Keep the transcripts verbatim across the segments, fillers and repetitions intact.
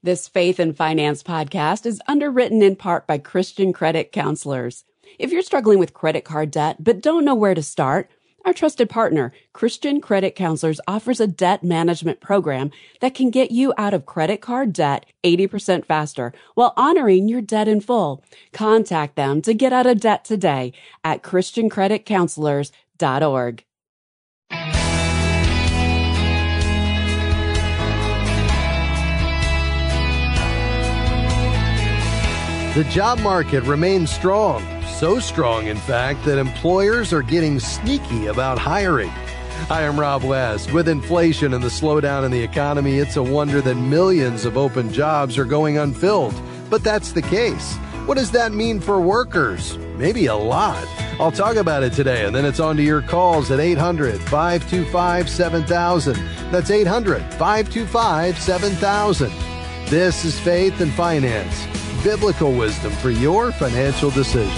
This Faith and Finance podcast is underwritten in part by Christian Credit Counselors. If you're struggling with credit card debt but don't know where to start, our trusted partner, Christian Credit Counselors, offers a debt management program that can get you out of credit card debt eighty percent faster while honoring your debt in full. Contact them to get out of debt today at christian credit counselors dot org. The job market remains strong, so strong, in fact, that employers are getting sneaky about hiring. Hi, I'm Rob West. With inflation and the slowdown in the economy, it's a wonder that millions of open jobs are going unfilled. But that's the case. What does that mean for workers? Maybe a lot. I'll talk about it today, and then it's on to your calls at eight hundred, five two five, seven thousand. That's eight hundred, five two five, seven thousand. This is Faith and Finance. Biblical wisdom for your financial decisions.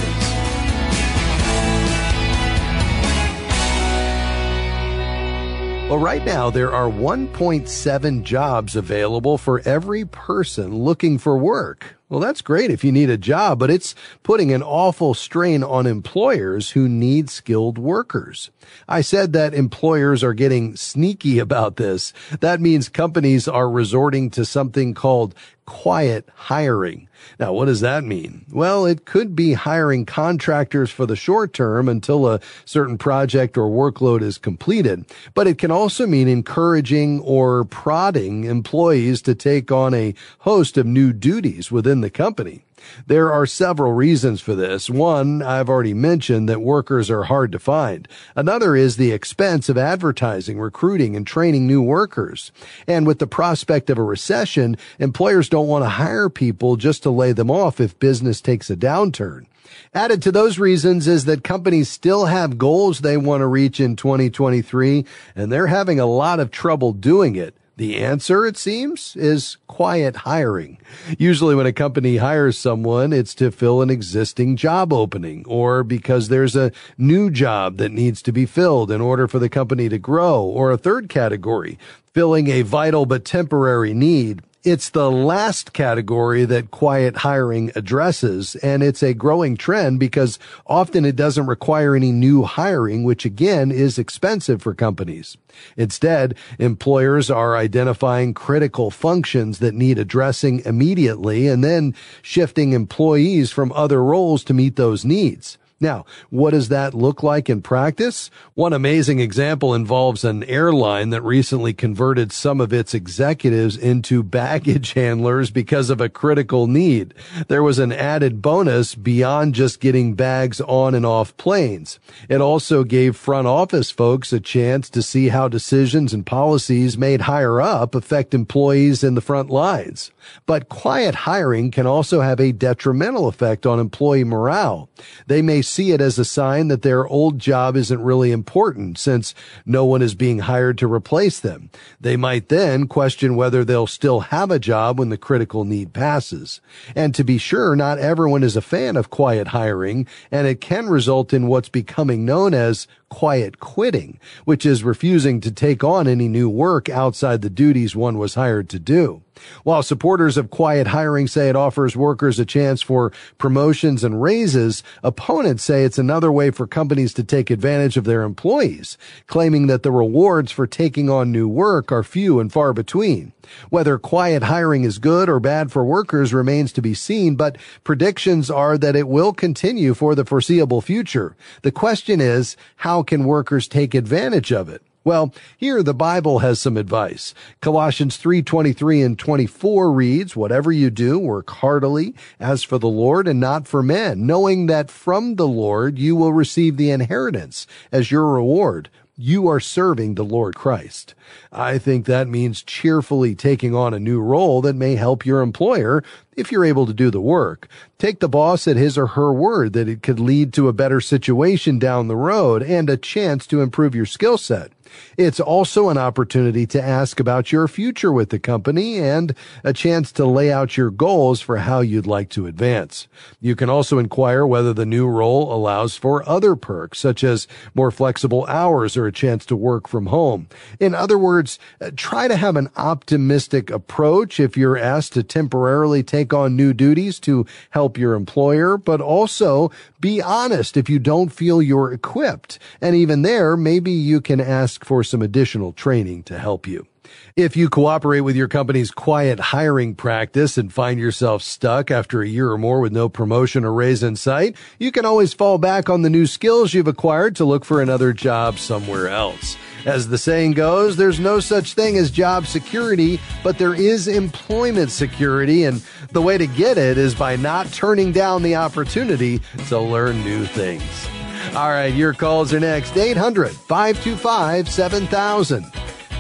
Well, right now there are one point seven jobs available for every person looking for work. Well, that's great if you need a job, but it's putting an awful strain on employers who need skilled workers. I said that employers are getting sneaky about this. That means companies are resorting to something called quiet hiring. Now, what does that mean? Well, it could be hiring contractors for the short term until a certain project or workload is completed, but it can also mean encouraging or prodding employees to take on a host of new duties within the company. There are several reasons for this. One, I've already mentioned that workers are hard to find. Another is the expense of advertising, recruiting, and training new workers. And with the prospect of a recession, employers don't want to hire people just to lay them off if business takes a downturn. Added to those reasons is that companies still have goals they want to reach in twenty twenty-three, and they're having a lot of trouble doing it. The answer, it seems, is quiet hiring. Usually when a company hires someone, it's to fill an existing job opening or because there's a new job that needs to be filled in order for the company to grow. Or a third category, filling a vital but temporary need. It's the last category that quiet hiring addresses, and it's a growing trend because often it doesn't require any new hiring, which again is expensive for companies. Instead, employers are identifying critical functions that need addressing immediately and then shifting employees from other roles to meet those needs. Now, what does that look like in practice? One amazing example involves an airline that recently converted some of its executives into baggage handlers because of a critical need. There was an added bonus beyond just getting bags on and off planes. It also gave front office folks a chance to see how decisions and policies made higher up affect employees in the front lines. But quiet hiring can also have a detrimental effect on employee morale. They may see it as a sign that their old job isn't really important since no one is being hired to replace them. They might then question whether they'll still have a job when the critical need passes. And to be sure, not everyone is a fan of quiet hiring, and it can result in what's becoming known as quiet quitting, which is refusing to take on any new work outside the duties one was hired to do. While supporters of quiet hiring say it offers workers a chance for promotions and raises, opponents say it's another way for companies to take advantage of their employees, claiming that the rewards for taking on new work are few and far between. Whether quiet hiring is good or bad for workers remains to be seen, but predictions are that it will continue for the foreseeable future. The question is, how can workers take advantage of it? Well, here the Bible has some advice. Colossians three twenty-three and twenty-four reads, "Whatever you do, work heartily, as for the Lord and not for men, knowing that from the Lord you will receive the inheritance as your reward. You are serving the Lord Christ." I think that means cheerfully taking on a new role that may help your employer if you're able to do the work. Take the boss at his or her word that it could lead to a better situation down the road and a chance to improve your skill set. It's also an opportunity to ask about your future with the company and a chance to lay out your goals for how you'd like to advance. You can also inquire whether the new role allows for other perks, such as more flexible hours or a chance to work from home. In other words, try to have an optimistic approach if you're asked to temporarily take on new duties to help your employer, but also be honest if you don't feel you're equipped. And even there, maybe you can ask for some additional training to help you. If you cooperate with your company's quiet hiring practice and find yourself stuck after a year or more with no promotion or raise in sight, you can always fall back on the new skills you've acquired to look for another job somewhere else. As the saying goes, there's no such thing as job security, but there is employment security, and the way to get it is by not turning down the opportunity to learn new things. All right, your calls are next. eight hundred, five two five, seven thousand.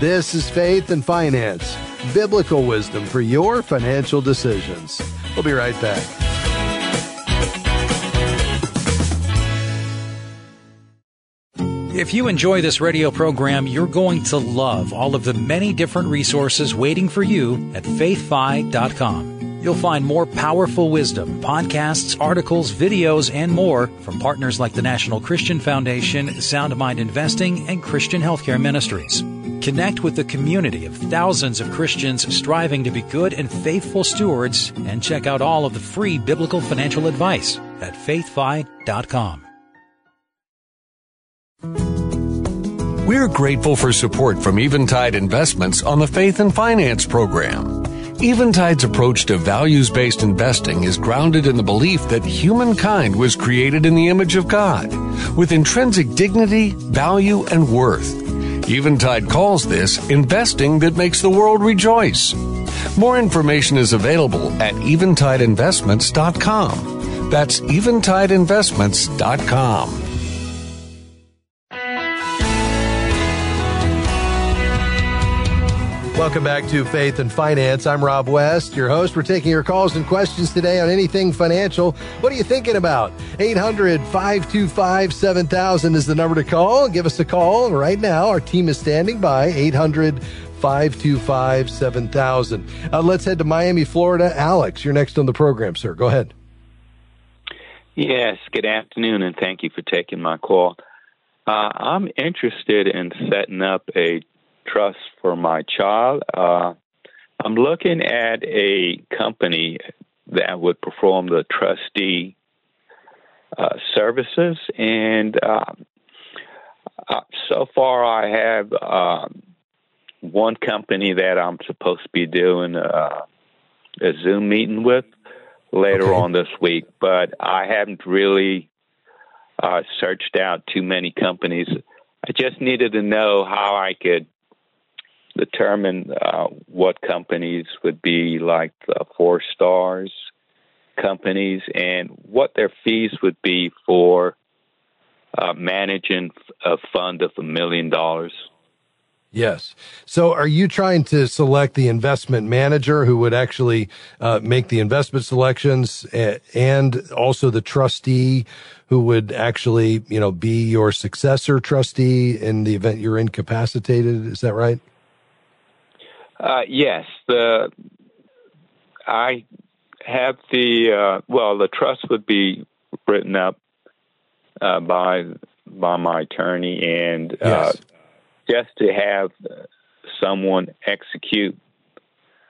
This is Faith and Finance, biblical wisdom for your financial decisions. We'll be right back. If you enjoy this radio program, you're going to love all of the many different resources waiting for you at faith fi dot com. You'll find more powerful wisdom, podcasts, articles, videos, and more from partners like the National Christian Foundation, Sound Mind Investing, and Christian Healthcare Ministries. Connect with the community of thousands of Christians striving to be good and faithful stewards, and check out all of the free biblical financial advice at faith fi dot com. We're grateful for support from Eventide Investments on the Faith and Finance program. Eventide's approach to values-based investing is grounded in the belief that humankind was created in the image of God, with intrinsic dignity, value, and worth. Eventide calls this investing that makes the world rejoice. More information is available at eventide investments dot com. That's eventide investments dot com. Welcome back to Faith and Finance. I'm Rob West, your host. We're taking your calls and questions today on anything financial. What are you thinking about? eight hundred, five two five, seven thousand is the number to call. Give us a call right now. Our team is standing by. eight hundred, five two five, seven thousand. Uh, let's head to Miami, Florida. Alex, you're next on the program, sir. Go ahead. Yes, good afternoon, and thank you for taking my call. Uh, I'm interested in setting up a trust for my child. Uh, I'm looking at a company that would perform the trustee uh, services, and uh, uh, so far I have uh, one company that I'm supposed to be doing uh, a Zoom meeting with later okay. on this week, but I haven't really uh, searched out too many companies. I just needed to know how I could determine uh, what companies would be like the four stars companies and what their fees would be for uh, managing a fund of a million dollars. Yes. So are you trying to select the investment manager who would actually uh, make the investment selections and also the trustee who would actually, you know, be your successor trustee in the event you're incapacitated? Is that right? Uh, yes, the I have the uh, well. The trust would be written up uh, by by my attorney, and uh, yes. just to have someone execute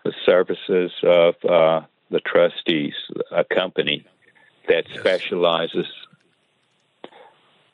the services of uh, the trustees, a company that yes. specializes.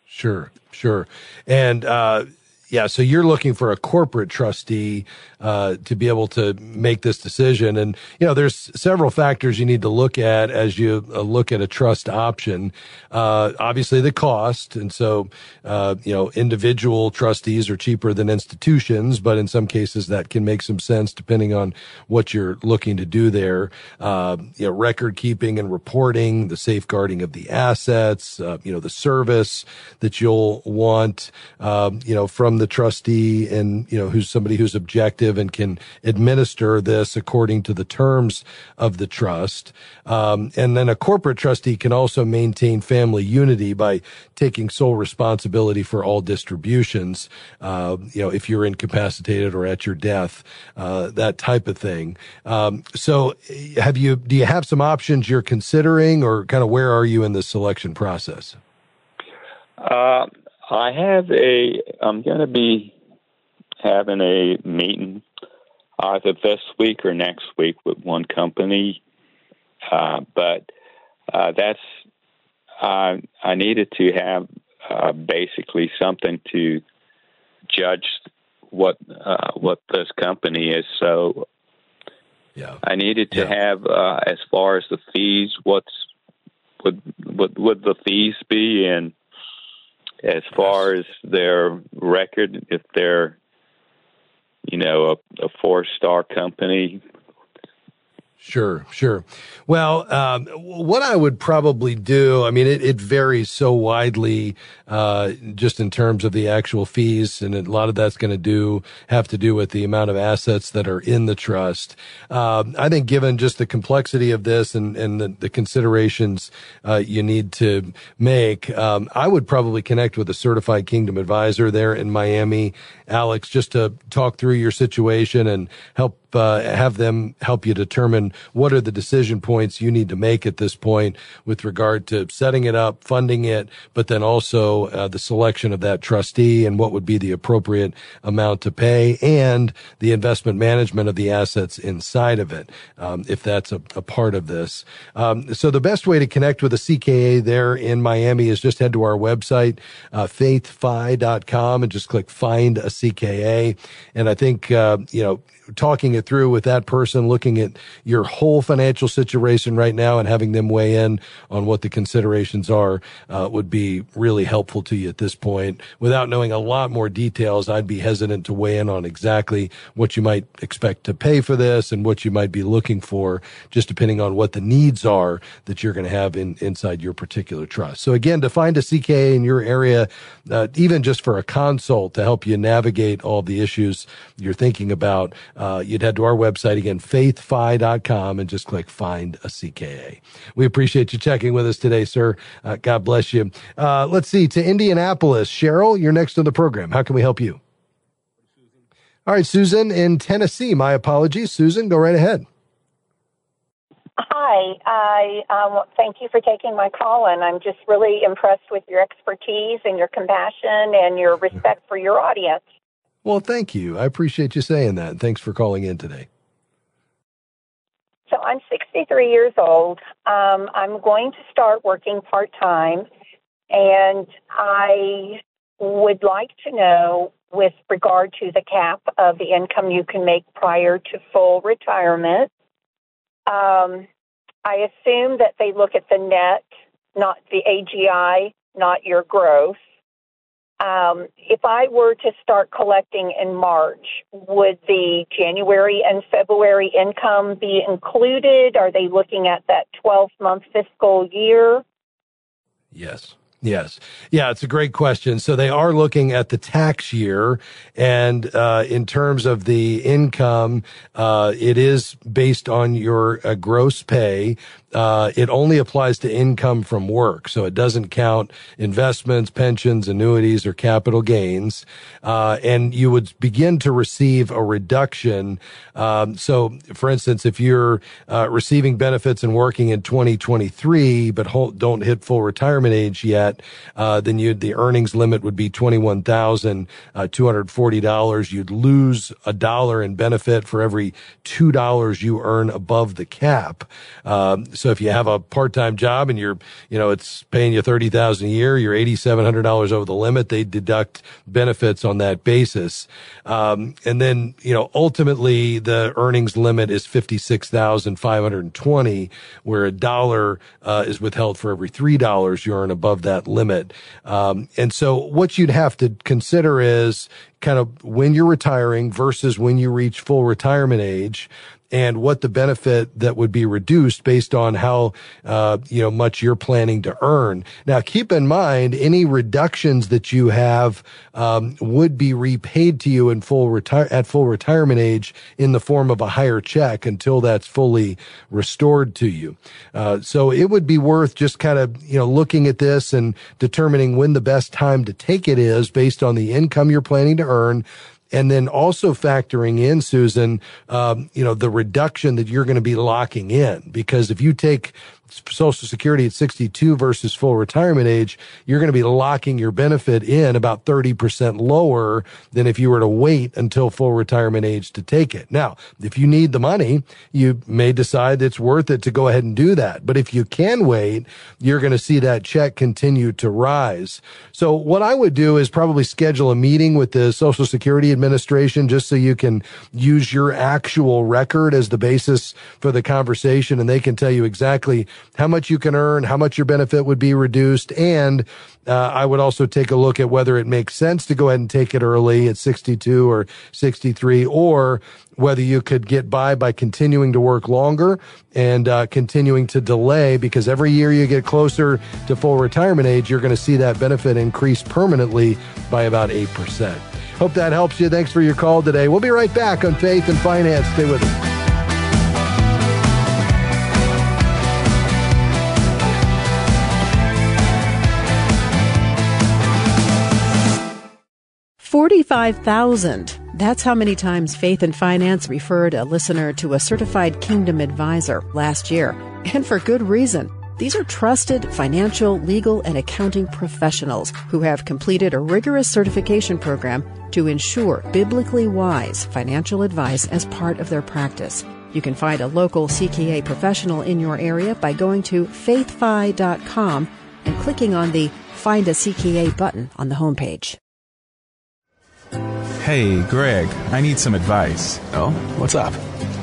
Sure, sure, and. Uh, Yeah, so you're looking for a corporate trustee uh, to be able to make this decision. And, you know, there's several factors you need to look at as you uh, look at a trust option. Uh, obviously, the cost. And so, uh, you know, individual trustees are cheaper than institutions, but in some cases that can make some sense depending on what you're looking to do there. Uh, you know, record keeping and reporting, the safeguarding of the assets, uh, you know, the service that you'll want, um, you know, from from the trustee and, you know, who's somebody who's objective and can administer this according to the terms of the trust. Um, and then a corporate trustee can also maintain family unity by taking sole responsibility for all distributions, uh, you know, if you're incapacitated or at your death, uh, that type of thing. Um, so have you, do you have some options you're considering, or kind of where are you in the selection process? Uh, I have a, I'm going to be having a meeting either this week or next week with one company. Uh, but, uh, that's, uh, I needed to have, uh, basically something to judge what, uh, what this company is. So yeah. I needed to yeah. have, uh, as far as the fees, what's, would, would, would the fees be? And as far as their record, if they're, you know, a, a four-star company. Sure, sure. Well, um, what I would probably do, I mean, it, it varies so widely, uh, just in terms of the actual fees, and a lot of that's going to do, have to do with the amount of assets that are in the trust. Um, I think given just the complexity of this and, and the, the considerations, uh, you need to make, um, I would probably connect with a certified kingdom advisor there in Miami, Alex, just to talk through your situation and help Uh, have them help you determine what are the decision points you need to make at this point with regard to setting it up, funding it, but then also uh, the selection of that trustee and what would be the appropriate amount to pay, and the investment management of the assets inside of it, um, if that's a, a part of this. Um, so the best way to connect with a C K A there in Miami is just head to our website, uh, faith fi dot com, and just click Find a C K A. And I think, uh, you know, talking it through with that person, looking at your whole financial situation right now and having them weigh in on what the considerations are, uh, would be really helpful to you at this point. Without knowing a lot more details, I'd be hesitant to weigh in on exactly what you might expect to pay for this and what you might be looking for, just depending on what the needs are that you're going to have in, inside your particular trust. So again, to find a C K A in your area, uh, even just for a consult to help you navigate all the issues you're thinking about, uh, you'd head to our website again, faith fi dot com, and just click Find a C K A. We appreciate you checking with us today, sir. Uh, God bless you. Uh, let's see, to Indianapolis, Cheryl, you're next on the program. How can we help you? All right, Susan in Tennessee. My apologies. Susan, go right ahead. Hi. I um, thank you for taking my call, and I'm just really impressed with your expertise and your compassion and your respect for your audience. Well, thank you. I appreciate you saying that. Thanks for calling in today. So I'm sixty-three years old. Um, I'm going to start working part-time, and I would like to know, with regard to the cap of the income you can make prior to full retirement, um, I assume that they look at the net, not the A G I, not your gross. Um, if I were to start collecting in March, would the January and February income be included? Are they looking at that twelve-month fiscal year? Yes. Yes. Yeah, it's a great question. So they are looking at the tax year, and uh, in terms of the income, uh, it is based on your uh, gross pay. Uh, it only applies to income from work, so it doesn't count investments, pensions, annuities, or capital gains. Uh, and you would begin to receive a reduction. Um, so, for instance, if you're uh, receiving benefits and working in twenty twenty-three, but ho- don't hit full retirement age yet, uh, then you'd, the earnings limit would be twenty-one thousand two hundred forty dollars. You'd lose a dollar in benefit for every two dollars you earn above the cap. Um, so So if you have a part-time job and you're, you know, it's paying you thirty thousand dollars a year, you're eighty-seven hundred dollars over the limit, they deduct benefits on that basis. Um, and then, you know, ultimately the earnings limit is fifty-six thousand five hundred twenty dollars, where a dollar, uh, is withheld for every three dollars you earn above that limit. Um, and so what you'd have to consider is, kind of when you're retiring versus when you reach full retirement age, and what the benefit that would be reduced based on how uh, you know much you're planning to earn. Now, keep in mind, any reductions that you have um, would be repaid to you in full retire at full retirement age in the form of a higher check until that's fully restored to you. Uh, so it would be worth just kind of you know looking at this and determining when the best time to take it is based on the income you're planning to earn. And then also factoring in, Susan, um, you know, the reduction that you're going to be locking in. Because if you take Social Security at sixty-two versus full retirement age, you're going to be locking your benefit in about thirty percent lower than if you were to wait until full retirement age to take it. Now, if you need the money, you may decide it's worth it to go ahead and do that. But if you can wait, you're going to see that check continue to rise. So what I would do is probably schedule a meeting with the Social Security Administration just so you can use your actual record as the basis for the conversation, and they can tell you exactly how much you can earn, how much your benefit would be reduced, and uh, I would also take a look at whether it makes sense to go ahead and take it early at sixty-two or sixty-three, or whether you could get by by continuing to work longer and uh, continuing to delay, because every year you get closer to full retirement age, you're going to see that benefit increase permanently by about eight percent. Hope that helps you. Thanks for your call today. We'll be right back on Faith and Finance. Stay with us. forty-five thousand. That's how many times Faith and Finance referred a listener to a certified Kingdom advisor last year, and for good reason. These are trusted financial, legal, and accounting professionals who have completed a rigorous certification program to ensure biblically wise financial advice as part of their practice. You can find a local C K A professional in your area by going to faithfi dot com and clicking on the Find a C K A button on the homepage. Hey, Greg, I need some advice. Oh, what's up?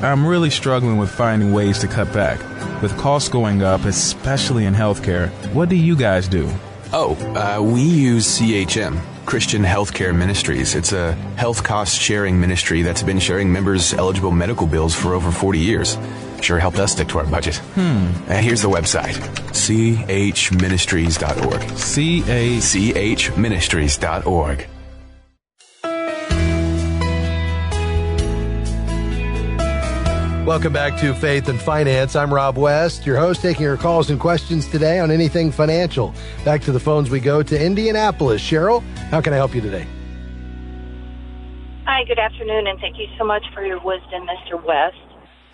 I'm really struggling with finding ways to cut back. With costs going up, especially in healthcare, what do you guys do? Oh, uh, we use C H M, Christian Healthcare Ministries. It's a health cost sharing ministry that's been sharing members' eligible medical bills for over forty years. Sure helped us stick to our budget. Hmm. Uh, here's the website, c h ministries dot org. C-A- c h ministries dot org. Welcome back to Faith and Finance. I'm Rob West, your host, taking your calls and questions today on anything financial. Back to the phones we go to Indianapolis. Cheryl, how can I help you today? Hi, good afternoon, and thank you so much for your wisdom, Mister West.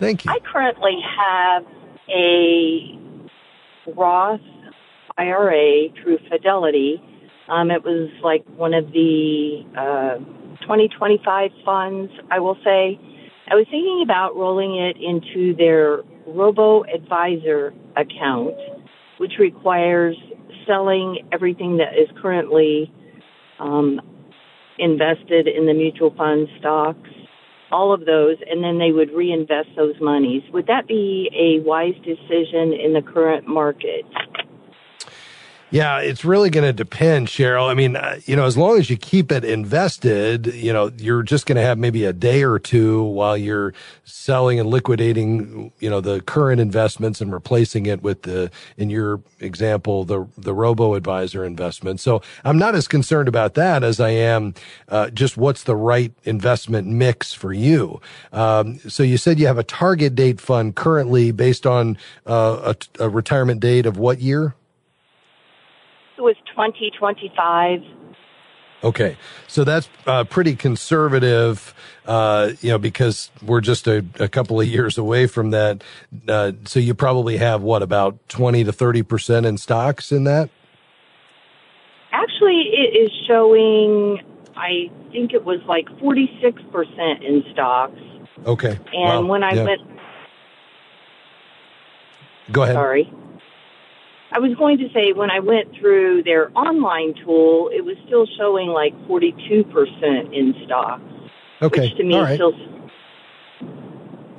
Thank you. I currently have a Roth I R A through Fidelity. Um, it was like one of the uh, twenty twenty-five funds, I will say. I was thinking about rolling it into their robo-advisor account, which requires selling everything that is currently um, invested in the mutual fund stocks, all of those, and then they would reinvest those monies. Would that be a wise decision in the current market? Yeah, it's really going to depend, Cheryl. I mean, you know, as long as you keep it invested, you know, you're just going to have maybe a day or two while you're selling and liquidating, you know, the current investments and replacing it with the, in your example, the the robo-advisor investment. So I'm not as concerned about that as I am uh, just what's the right investment mix for you. Um, so you said you have a target date fund currently based on uh, a, a retirement date of what year? It was twenty twenty-five. Okay, so that's uh, pretty conservative, uh, you know, because we're just a, a couple of years away from that. Uh, so you probably have what, about twenty to thirty percent in stocks in that? Actually, it is showing, I think it was like forty-six percent in stocks. Okay. And wow. when I yeah. went, go ahead. Sorry. I was going to say, when I went through their online tool, it was still showing like forty-two percent in stocks, okay. which to me All right. still...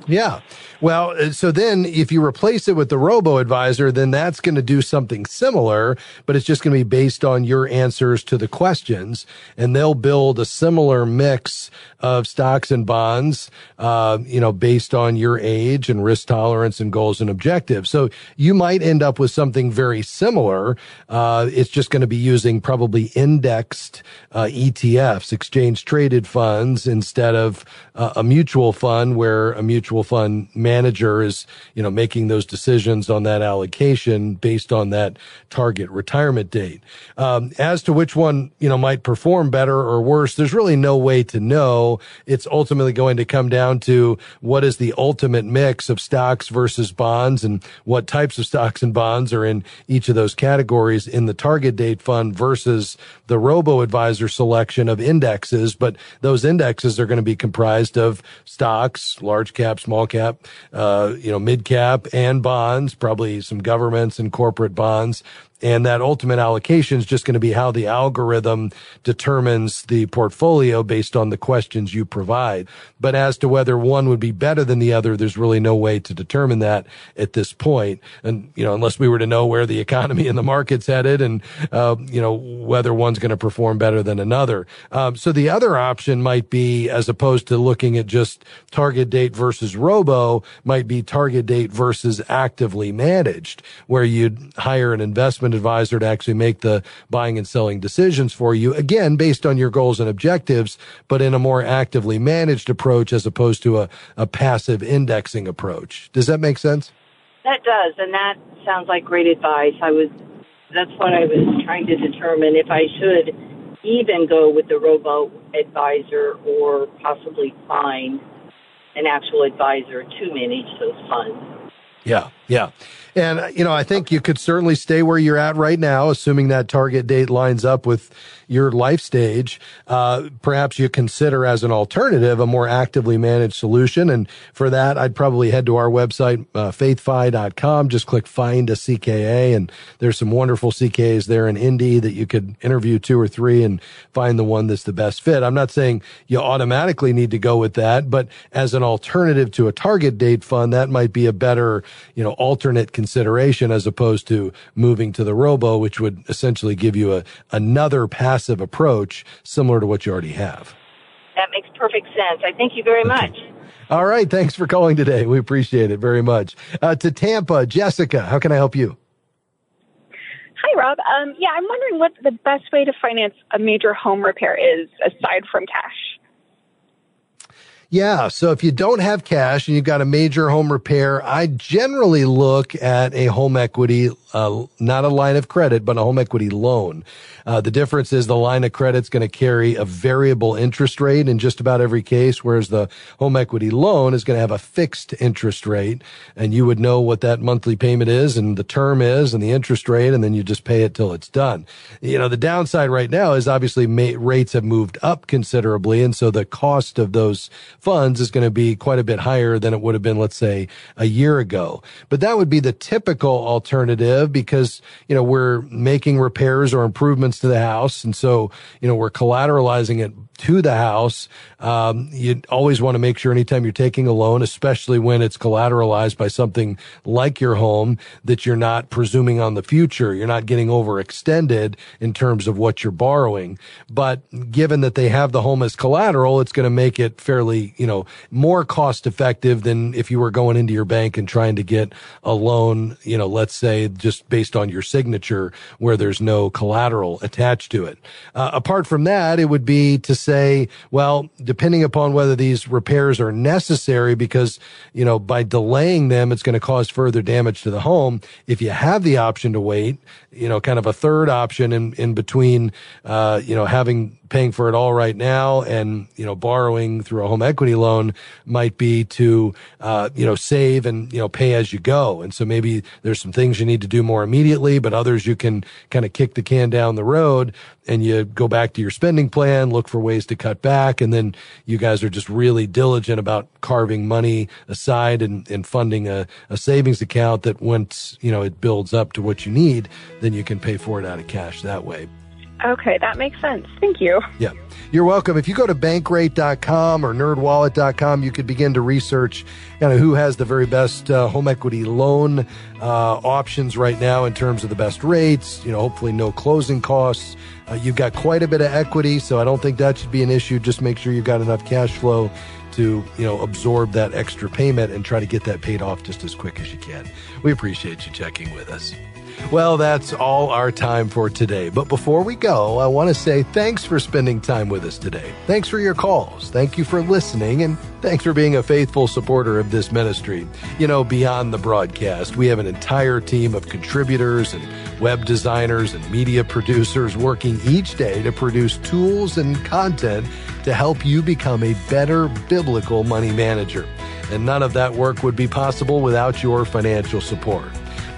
Yeah. Well, so then if you replace it with the robo-advisor, then that's going to do something similar, but it's just going to be based on your answers to the questions, and they'll build a similar mix of stocks and bonds, uh, you know, based on your age and risk tolerance and goals and objectives. So you might end up with something very similar. Uh, it's just going to be using probably indexed uh, E T Fs, exchange-traded funds, instead of uh, a mutual fund where a mutual fund manager is, you know, making those decisions on that allocation based on that target retirement date. Um, as to which one, you know, might perform better or worse, there's really no way to know. It's ultimately going to come down to what is the ultimate mix of stocks versus bonds and what types of stocks and bonds are in each of those categories in the target date fund versus the robo-advisor selection of indexes. But those indexes are going to be comprised of stocks, large cap, small cap, uh, you know, mid cap, and bonds, probably some governments and corporate bonds. And that ultimate allocation is just going to be how the algorithm determines the portfolio based on the questions you provide. But as to whether one would be better than the other, there's really no way to determine that at this point. And, you know, unless we were to know where the economy and the market's headed and, uh, you know, whether one's going to perform better than another. Um, so the other option might be, as opposed to looking at just target date versus robo, might be target date versus actively managed, where you'd hire an investment advisor to actually make the buying and selling decisions for you, again, based on your goals and objectives, but in a more actively managed approach as opposed to a, a passive indexing approach. Does that make sense? That does, and that sounds like great advice. I was, that's what I was trying to determine, if I should even go with the robo-advisor or possibly find an actual advisor to manage those funds. Yeah, yeah. And, you know, I think you could certainly stay where you're at right now, assuming that target date lines up with your life stage. Uh, perhaps you consider as an alternative a more actively managed solution. And for that, I'd probably head to our website, uh, faithfi dot com. Just click find a C K A. And there's some wonderful C K As there in Indy that you could interview two or three and find the one that's the best fit. I'm not saying you automatically need to go with that, but as an alternative to a target date fund, that might be a better, you know, alternate consideration as opposed to moving to the robo, which would essentially give you a, another passive approach similar to what you already have. That makes perfect sense. I thank you very much. All right. Thanks for calling today. We appreciate it very much. Uh, to Tampa, Jessica, how can I help you? Hi, Rob. Um, yeah, I'm wondering what the best way to finance a major home repair is aside from cash. Yeah, so if you don't have cash and you've got a major home repair, I generally look at a home equity, uh, not a line of credit, but a home equity loan. Uh, the difference is the line of credit's going to carry a variable interest rate in just about every case, whereas the home equity loan is going to have a fixed interest rate, and you would know what that monthly payment is and the term is and the interest rate, and then you just pay it till it's done. You know, the downside right now is obviously ma- rates have moved up considerably, and so the cost of those funds is going to be quite a bit higher than it would have been, let's say, a year ago. But that would be the typical alternative because, you know, we're making repairs or improvements to the house. And so, you know, we're collateralizing it to the house. Um, you always want to make sure anytime you're taking a loan, especially when it's collateralized by something like your home, that you're not presuming on the future. You're not getting overextended in terms of what you're borrowing. But given that they have the home as collateral, it's going to make it fairly, you know, more cost effective than if you were going into your bank and trying to get a loan, you know, let's say just based on your signature where there's no collateral attached to it. Uh, apart from that, it would be to say, well, depending upon whether these repairs are necessary, because, you know, by delaying them, it's going to cause further damage to the home. If you have the option to wait, you know, kind of a third option in, in between, uh, you know, having paying for it all right now and, you know, borrowing through a home equity loan might be to, uh, you know, save and, you know, pay as you go. And so maybe there's some things you need to do more immediately, but others you can kind of kick the can down the road and you go back to your spending plan, look for ways to cut back. And then you guys are just really diligent about carving money aside and, and funding a, a savings account that once, you know, it builds up to what you need, then you can pay for it out of cash that way. Okay, that makes sense. Thank you. Yeah, you're welcome. If you go to bankrate dot com or nerd wallet dot com, you could begin to research kind of who has the very best uh, home equity loan uh, options right now in terms of the best rates, you know, hopefully no closing costs. Uh, you've got quite a bit of equity, so I don't think that should be an issue. Just make sure you've got enough cash flow to, you know, absorb that extra payment and try to get that paid off just as quick as you can. We appreciate you checking with us. Well, that's all our time for today. But before we go, I want to say thanks for spending time with us today. Thanks for your calls. Thank you for listening. And thanks for being a faithful supporter of this ministry. You know, beyond the broadcast, we have an entire team of contributors and web designers and media producers working each day to produce tools and content to help you become a better biblical money manager. And none of that work would be possible without your financial support.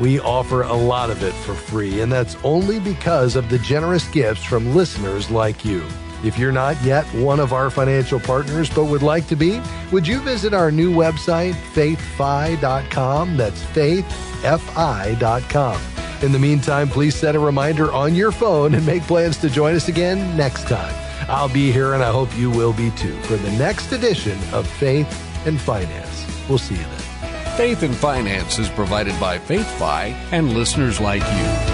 We offer a lot of it for free, and that's only because of the generous gifts from listeners like you. If you're not yet one of our financial partners but would like to be, would you visit our new website, faith fi dot com? That's faith fi dot com. In the meantime, please set a reminder on your phone and make plans to join us again next time. I'll be here, and I hope you will be too, for the next edition of Faith and Finance. We'll see you then. Faith and Finance is provided by FaithFi and listeners like you.